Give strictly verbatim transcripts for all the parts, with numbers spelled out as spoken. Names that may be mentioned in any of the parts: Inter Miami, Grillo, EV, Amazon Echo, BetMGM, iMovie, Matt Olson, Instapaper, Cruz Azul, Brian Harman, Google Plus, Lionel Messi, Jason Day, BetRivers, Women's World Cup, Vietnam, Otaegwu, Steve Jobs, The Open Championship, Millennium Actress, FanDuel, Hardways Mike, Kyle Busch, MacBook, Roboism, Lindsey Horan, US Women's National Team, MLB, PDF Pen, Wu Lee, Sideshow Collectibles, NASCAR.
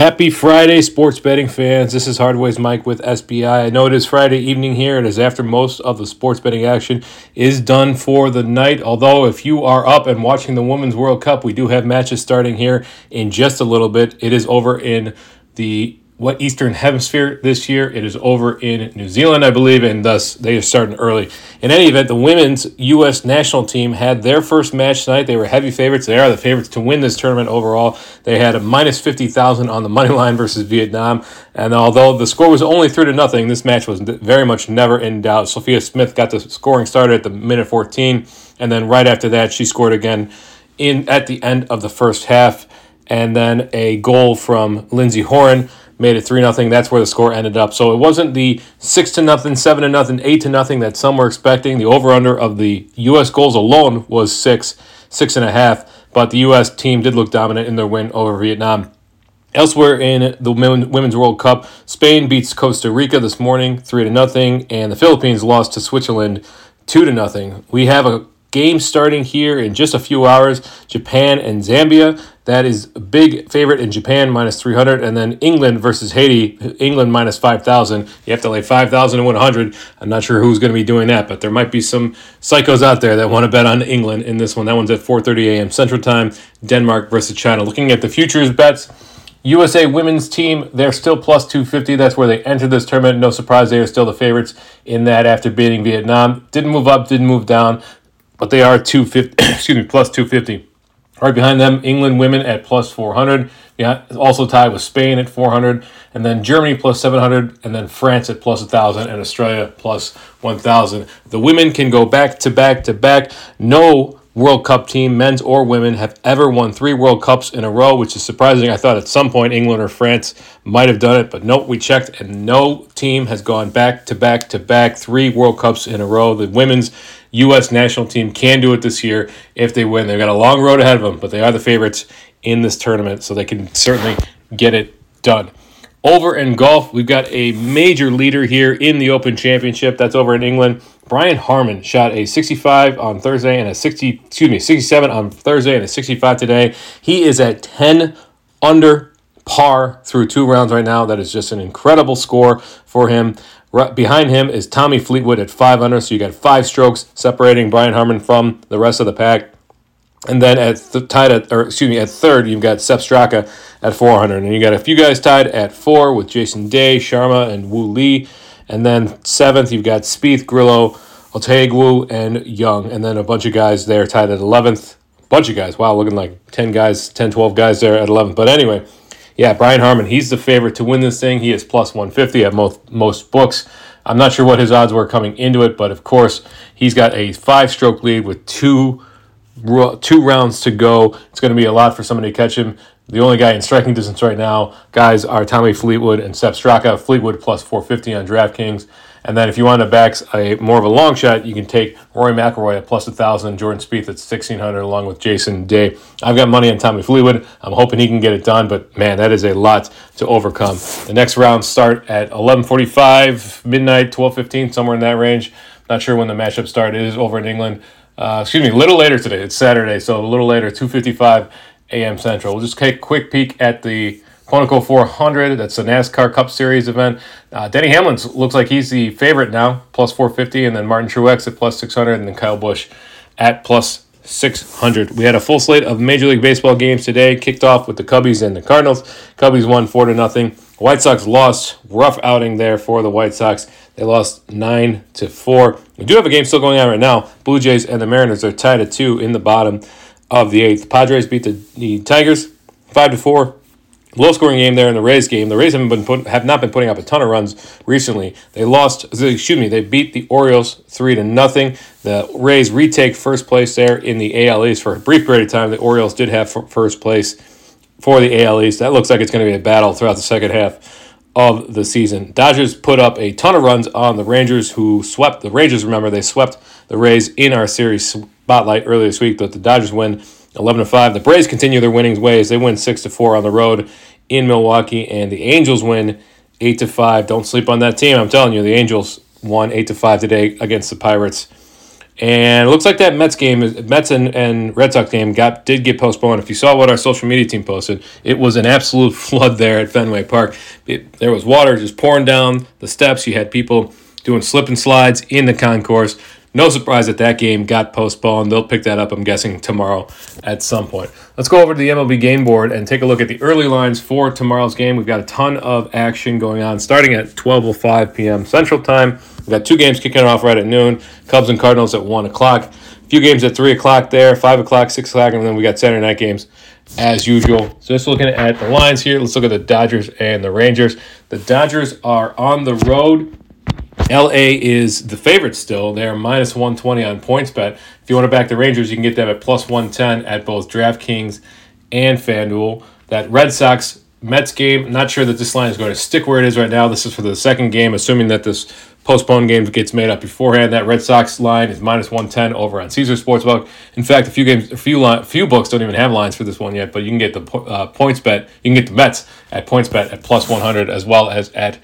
Happy Friday, sports betting fans. This is Hardways Mike with S B I. I know it is Friday evening here. It is after most of the sports betting action is done for the night. Although, if you are up and watching the Women's World Cup, we do have matches starting here in just a little bit. It is over in the what Eastern Hemisphere this year. It is over in New Zealand, I believe, and thus they are starting early. In any event, the women's U S national team had their first match tonight. They were heavy favorites. They are the favorites to win this tournament overall. They had a minus fifty thousand on the money line versus Vietnam. And although the score was only three to nothing, this match was very much never in doubt. Sophia Smith got the scoring started at the minute fourteen, and then right after that, she scored again in at the end of the first half. And then a goal from Lindsey Horan made it three nothing. That's where the score ended up. So it wasn't the six to nothing, seven to nothing, eight to nothing that some were expecting. The over-under of the U S goals alone was six, six point five. But the U S team did look dominant in their win over Vietnam. Elsewhere in the Women's World Cup, Spain beats Costa Rica this morning, three to nothing. And the Philippines lost to Switzerland, two to nothing. We have a game starting here in just a few hours. Japan and Zambia. That is a big favorite in Japan, minus three hundred. And then England versus Haiti, England minus five thousand. You have to lay five thousand to win one hundred. I'm not sure who's going to be doing that, but there might be some psychos out there that want to bet on England in this one. That one's at four thirty a.m. Central Time, Denmark versus China. Looking at the futures bets, U S A women's team, they're still plus two fifty. That's where they entered this tournament. No surprise, they are still the favorites in that after beating Vietnam. Didn't move up, didn't move down, but they are two fifty. excuse me, plus two fifty. Right behind them, England women at plus four hundred. Yeah, also tied with Spain at four hundred. And then Germany plus seven hundred. And then France at plus one thousand. And Australia plus one thousand. The women can go back to back to back. No World Cup team, men's or women, have ever won three World Cups in a row, which is surprising. I thought at some point England or France might have done it, but nope, we checked, and no team has gone back to back to back three World Cups in a row. The women's U S national team can do it this year if they win. They've got a long road ahead of them, but they are the favorites in this tournament, so they can certainly get it done. Over in golf, we've got a major leader here in the Open Championship. That's over in England. Brian Harman shot a sixty-five on Thursday and a sixty, excuse me, sixty-seven on Thursday and a sixty-five today. He is at ten under par through two rounds right now. That is just an incredible score for him. Right behind him is Tommy Fleetwood at five under, so you got five strokes separating Brian Harman from the rest of the pack. And then at th- tied at, or excuse me, at third, you've got Sepp Straka at four hundred. And you got a few guys tied at four with Jason Day, Sharma, and Wu Lee. And then seventh, you've got Spieth, Grillo, Otaegwu, and Young. And then a bunch of guys there tied at eleventh. Bunch of guys. Wow, looking like ten guys, ten, twelve guys there at eleventh. But anyway, yeah, Brian Harman, he's the favorite to win this thing. He is plus one fifty at most, most books. I'm not sure what his odds were coming into it, but of course, he's got a five-stroke lead with two Two rounds to go. It's going to be a lot for somebody to catch him. The only guy in striking distance right now, guys, are Tommy Fleetwood and Sepp Straka. Fleetwood plus four fifty on DraftKings. And then if you want to back a more of a long shot, you can take Rory McIlroy at plus one thousand, Jordan Spieth at sixteen hundred, along with Jason Day. I've got money on Tommy Fleetwood. I'm hoping he can get it done, but man, that is a lot to overcome. The next rounds start at eleven forty-five, midnight, twelve fifteen, somewhere in that range. Not sure when the matchup starts. It is over in England. Uh, excuse me, a little later today. It's Saturday, so a little later, two fifty-five a.m. Central. We'll just take a quick peek at the Pocono four hundred. That's the NASCAR Cup Series event. Uh, Denny Hamlin looks like he's the favorite now, plus four fifty, and then Martin Truex at plus six hundred, and then Kyle Busch at plus six hundred. We had a full slate of Major League Baseball games today, kicked off with the Cubbies and the Cardinals. Cubbies won four to nothing. White Sox lost. Rough outing there for the White Sox. They lost nine to four. We do have a game still going on right now. Blue Jays and the Mariners are tied at two in the bottom of the eighth. Padres beat the, the Tigers five to four. Low-scoring game there in the Rays game. The Rays have been put, have not been putting up a ton of runs recently. They lost, excuse me, they beat the Orioles three to nothing. The Rays retake first place there in the A L East for a brief period of time. The Orioles did have first place for the A L East. That looks like it's going to be a battle throughout the second half of the season. Dodgers put up a ton of runs on the Rangers, who swept the Rangers. Remember, they swept the Rays in our series spotlight earlier this week, but the Dodgers win eleven to five. The Braves continue their winning ways. They win six to four on the road in Milwaukee, and the Angels win eight to five. Don't sleep on that team. I'm telling you, the Angels won eight to five today against the Pirates. And it looks like that Mets game, Mets and, and Red Sox game, got did get postponed. If you saw what our social media team posted, it was an absolute flood there at Fenway Park. It, there was water just pouring down the steps. You had people doing slip and slides in the concourse. No surprise that that game got postponed. They'll pick that up, I'm guessing, tomorrow at some point. Let's go over to the M L B game board and take a look at the early lines for tomorrow's game. We've got a ton of action going on, starting at twelve oh five p.m. Central Time. We've got two games kicking off right at noon, Cubs and Cardinals at one o'clock. A few games at three o'clock there, five o'clock, six o'clock, and then we got Saturday night games as usual. So just looking at the lines here, let's look at the Dodgers and the Rangers. The Dodgers are on the road. L A is the favorite still. They're minus one twenty on PointsBet. If you want to back the Rangers, you can get them at plus one ten at both DraftKings and FanDuel. That Red Sox Mets game, not sure that this line is going to stick where it is right now. This is for the second game, assuming that this postponed game gets made up beforehand. That Red Sox line is minus one ten over on Caesars Sportsbook. In fact, a few games, a few line, few books don't even have lines for this one yet, but you can get the uh, PointsBet. You can get the Mets at PointsBet at plus one hundred as well as at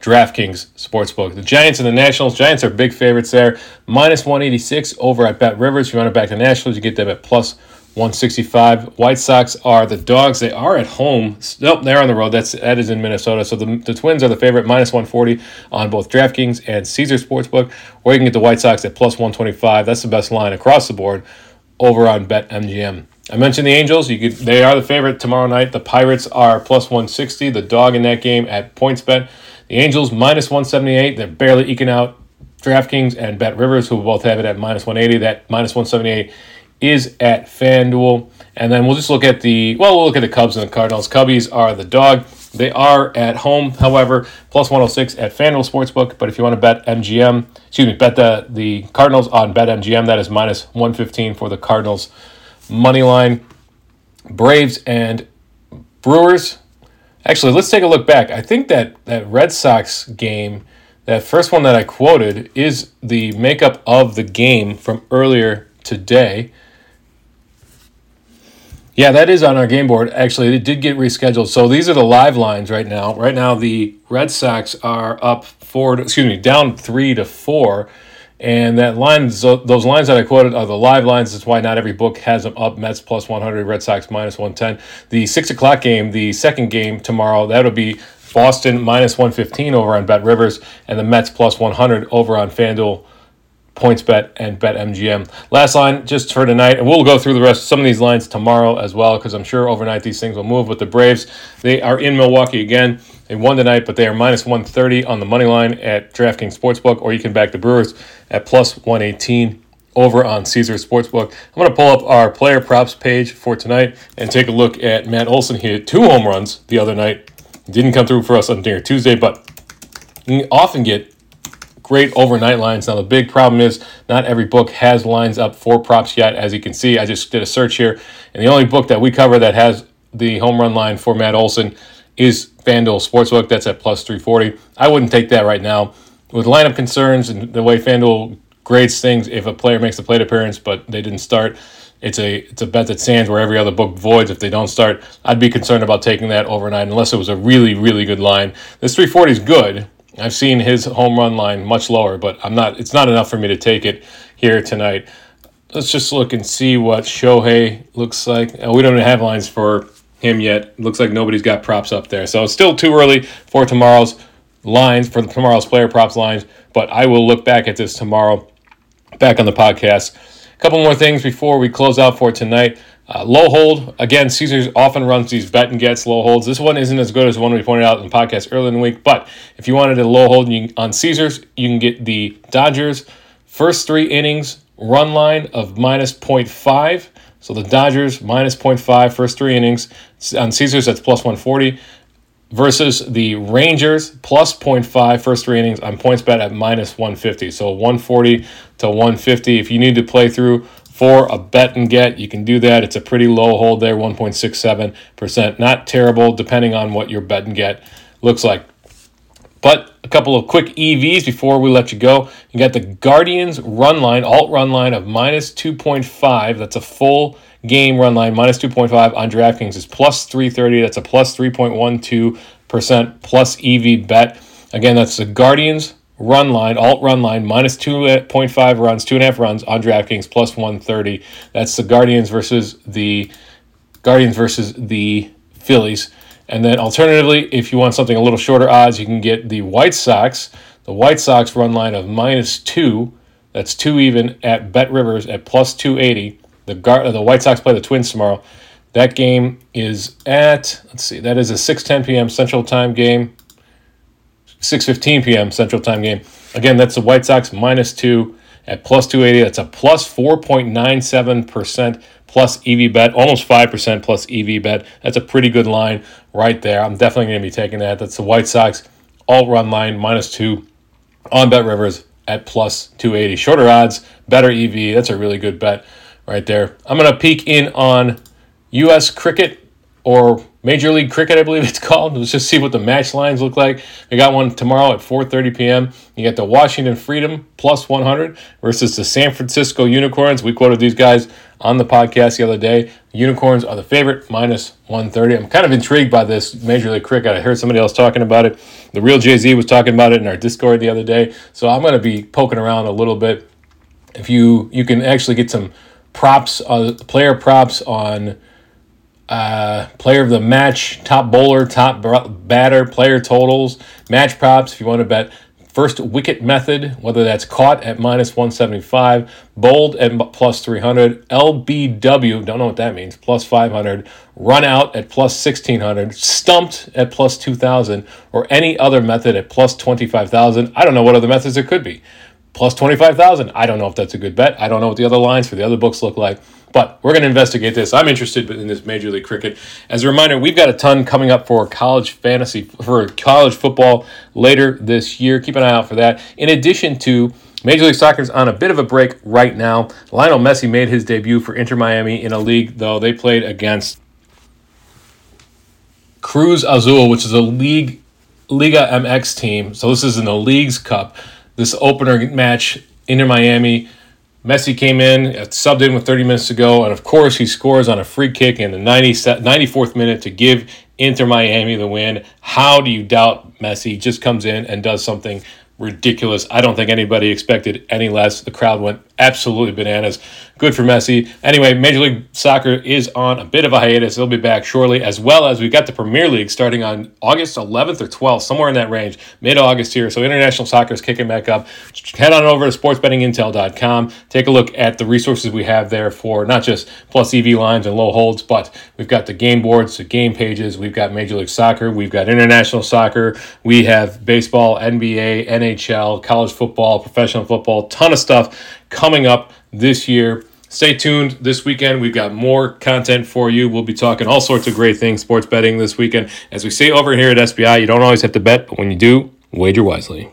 DraftKings Sportsbook. The Giants and the Nationals. Giants are big favorites there. minus one eighty-six over at BetRivers. If you want to back the Nationals, you get them at plus one sixty-five. White Sox are the dogs. They are at home. Nope, they're on the road. That's, that is in Minnesota. So the, the Twins are the favorite, minus one forty on both DraftKings and Caesars Sportsbook. Or you can get the White Sox at plus one twenty-five. That's the best line across the board over on BetMGM. I mentioned the Angels. You could, they are the favorite tomorrow night. The Pirates are plus one sixty. The dog in that game at PointsBet. The Angels, minus one seventy-eight. They're barely eking out DraftKings and BetRivers, who both have it at minus one eighty. That minus one seventy-eight is at FanDuel. And then we'll just look at the, well, we'll look at the Cubs and the Cardinals. Cubbies are the dog. They are at home, however, plus one oh six at FanDuel Sportsbook. But if you want to bet M G M, excuse me, bet the, the Cardinals on BetMGM, that is minus one fifteen for the Cardinals money line. Braves and Brewers. Actually, let's take a look back. I think that, that Red Sox game, that first one that I quoted, is the makeup of the game from earlier today. Yeah, that is on our game board. Actually, it did get rescheduled. So these are the live lines right now. Right now, the Red Sox are up four. To, excuse me, down three to four. And that line, those lines that I quoted are the live lines. That's why not every book has them up. Mets plus one hundred, Red Sox minus one ten. The six o'clock game, the second game tomorrow, that'll be Boston minus one fifteen over on BetRivers and the Mets plus one hundred over on FanDuel, PointsBet, and BetMGM. Last line just for tonight, and we'll go through the rest of some of these lines tomorrow as well because I'm sure overnight these things will move. But the Braves, they are in Milwaukee again. They won tonight, but they are minus one thirty on the money line at DraftKings Sportsbook, or you can back the Brewers at plus one eighteen over on Caesars Sportsbook. I'm going to pull up our player props page for tonight and take a look at Matt Olson. He hit two home runs the other night. Didn't come through for us on Tuesday, but you can often get great overnight lines. Now, the big problem is not every book has lines up for props yet. As you can see, I just did a search here, and the only book that we cover that has the home run line for Matt Olson is FanDuel Sportsbook. That's at plus three forty. I wouldn't take that right now. With lineup concerns and the way FanDuel grades things, if a player makes a plate appearance but they didn't start, it's a it's a bet that stands where every other book voids if they don't start. I'd be concerned about taking that overnight unless it was a really, really good line. This three forty is good. I've seen his home run line much lower, but I'm not. It's not enough for me to take it here tonight. Let's just look and see what Shohei looks like. Oh, we don't have lines for him yet. Looks like nobody's got props up there. So it's still too early for tomorrow's lines, for tomorrow's player props lines, but I will look back at this tomorrow, back on the podcast. A couple more things before we close out for tonight. Uh, low hold. Again, Caesars often runs these bet and gets low holds. This one isn't as good as the one we pointed out in the podcast earlier in the week, but if you wanted a low hold on Caesars, you can get the Dodgers first three innings run line of minus point five. So the Dodgers, minus point five, first three innings. On Caesars, that's plus one forty. Versus the Rangers, plus point five, first three innings on PointsBet at minus one fifty. So one forty to one fifty. If you need to play through for a bet and get, you can do that. It's a pretty low hold there, one point six seven percent. Not terrible, depending on what your bet and get looks like. But a couple of quick E Vs before we let you go. You got the Guardians run line, alt run line of minus two point five. That's a full game run line, minus two point five on DraftKings. It's plus three thirty. That's a plus three point one two percent plus E V bet. Again, that's the Guardians run line, alt run line, minus two point five runs, two and a half runs on DraftKings, plus one thirty. That's the Guardians versus the Guardians versus the Phillies. And then alternatively, if you want something a little shorter odds, you can get the White Sox, the White Sox run line of minus two. That's two even at BetRivers at plus two eighty. The Gar- the White Sox play the Twins tomorrow. That game is at, let's see, that is a six ten p.m. Central Time game. six fifteen p.m. Central Time game. Again, that's the White Sox minus two at plus two eighty. That's a plus four point nine seven percent plus E V bet, almost five percent plus E V bet. That's a pretty good line right there. I'm definitely going to be taking that. That's the White Sox alt run line minus two on BetRivers at plus two eighty. Shorter odds, better E V. That's a really good bet right there. I'm going to peek in on U S cricket, or Major League Cricket, I believe it's called. Let's just see what the match lines look like. We got one tomorrow at four thirty p.m. You got the Washington Freedom plus one hundred versus the San Francisco Unicorns. We quoted these guys on the podcast the other day. Unicorns are the favorite, minus one thirty. I'm kind of intrigued by this Major League Cricket. I heard somebody else talking about it. The Real Jay-Z was talking about it in our Discord the other day. So I'm going to be poking around a little bit. If you, you can actually get some props, uh, player props on... Uh, player of the match, top bowler, top batter, player totals, match props. If you want to bet first wicket method, whether that's caught at minus one seventy-five, bowled at plus three hundred, L B W, don't know what that means, plus five hundred, run out at plus sixteen hundred, stumped at plus two thousand, or any other method at plus twenty-five thousand. I don't know what other methods it could be. Plus twenty-five thousand. I don't know if that's a good bet. I don't know what the other lines for the other books look like, but we're going to investigate this. I'm interested in this Major League Cricket. As a reminder, we've got a ton coming up for college fantasy, for college football later this year. Keep an eye out for that. In addition to Major League Soccer's on a bit of a break right now. Lionel Messi made his debut for Inter Miami in a league, though they played against Cruz Azul, which is a league Liga M X team. So this is in the League's Cup. This opener match, Inter Miami, Messi came in, subbed in with thirty minutes to go, and of course he scores on a free kick in the ninety, ninety-fourth minute to give Inter Miami the win. How do you doubt Messi? Just comes in and does something ridiculous. I don't think anybody expected any less. The crowd went absolutely bananas. Good for Messi. Anyway, Major League Soccer is on a bit of a hiatus. They'll be back shortly, as well as we've got the Premier League starting on August eleventh or twelfth, somewhere in that range, mid-August here. So international soccer is kicking back up. Head on over to sports betting intel dot com. Take a look at the resources we have there for not just plus E V lines and low holds, but we've got the game boards, the game pages. We've got Major League Soccer. We've got international soccer. We have baseball, N B A, N H L, college football, professional football, ton of stuff coming up this year. Stay tuned. This weekend, we've got more content for you. We'll be talking all sorts of great things, sports betting this weekend. As we say over here at S B I, you don't always have to bet, but when you do, wager wisely.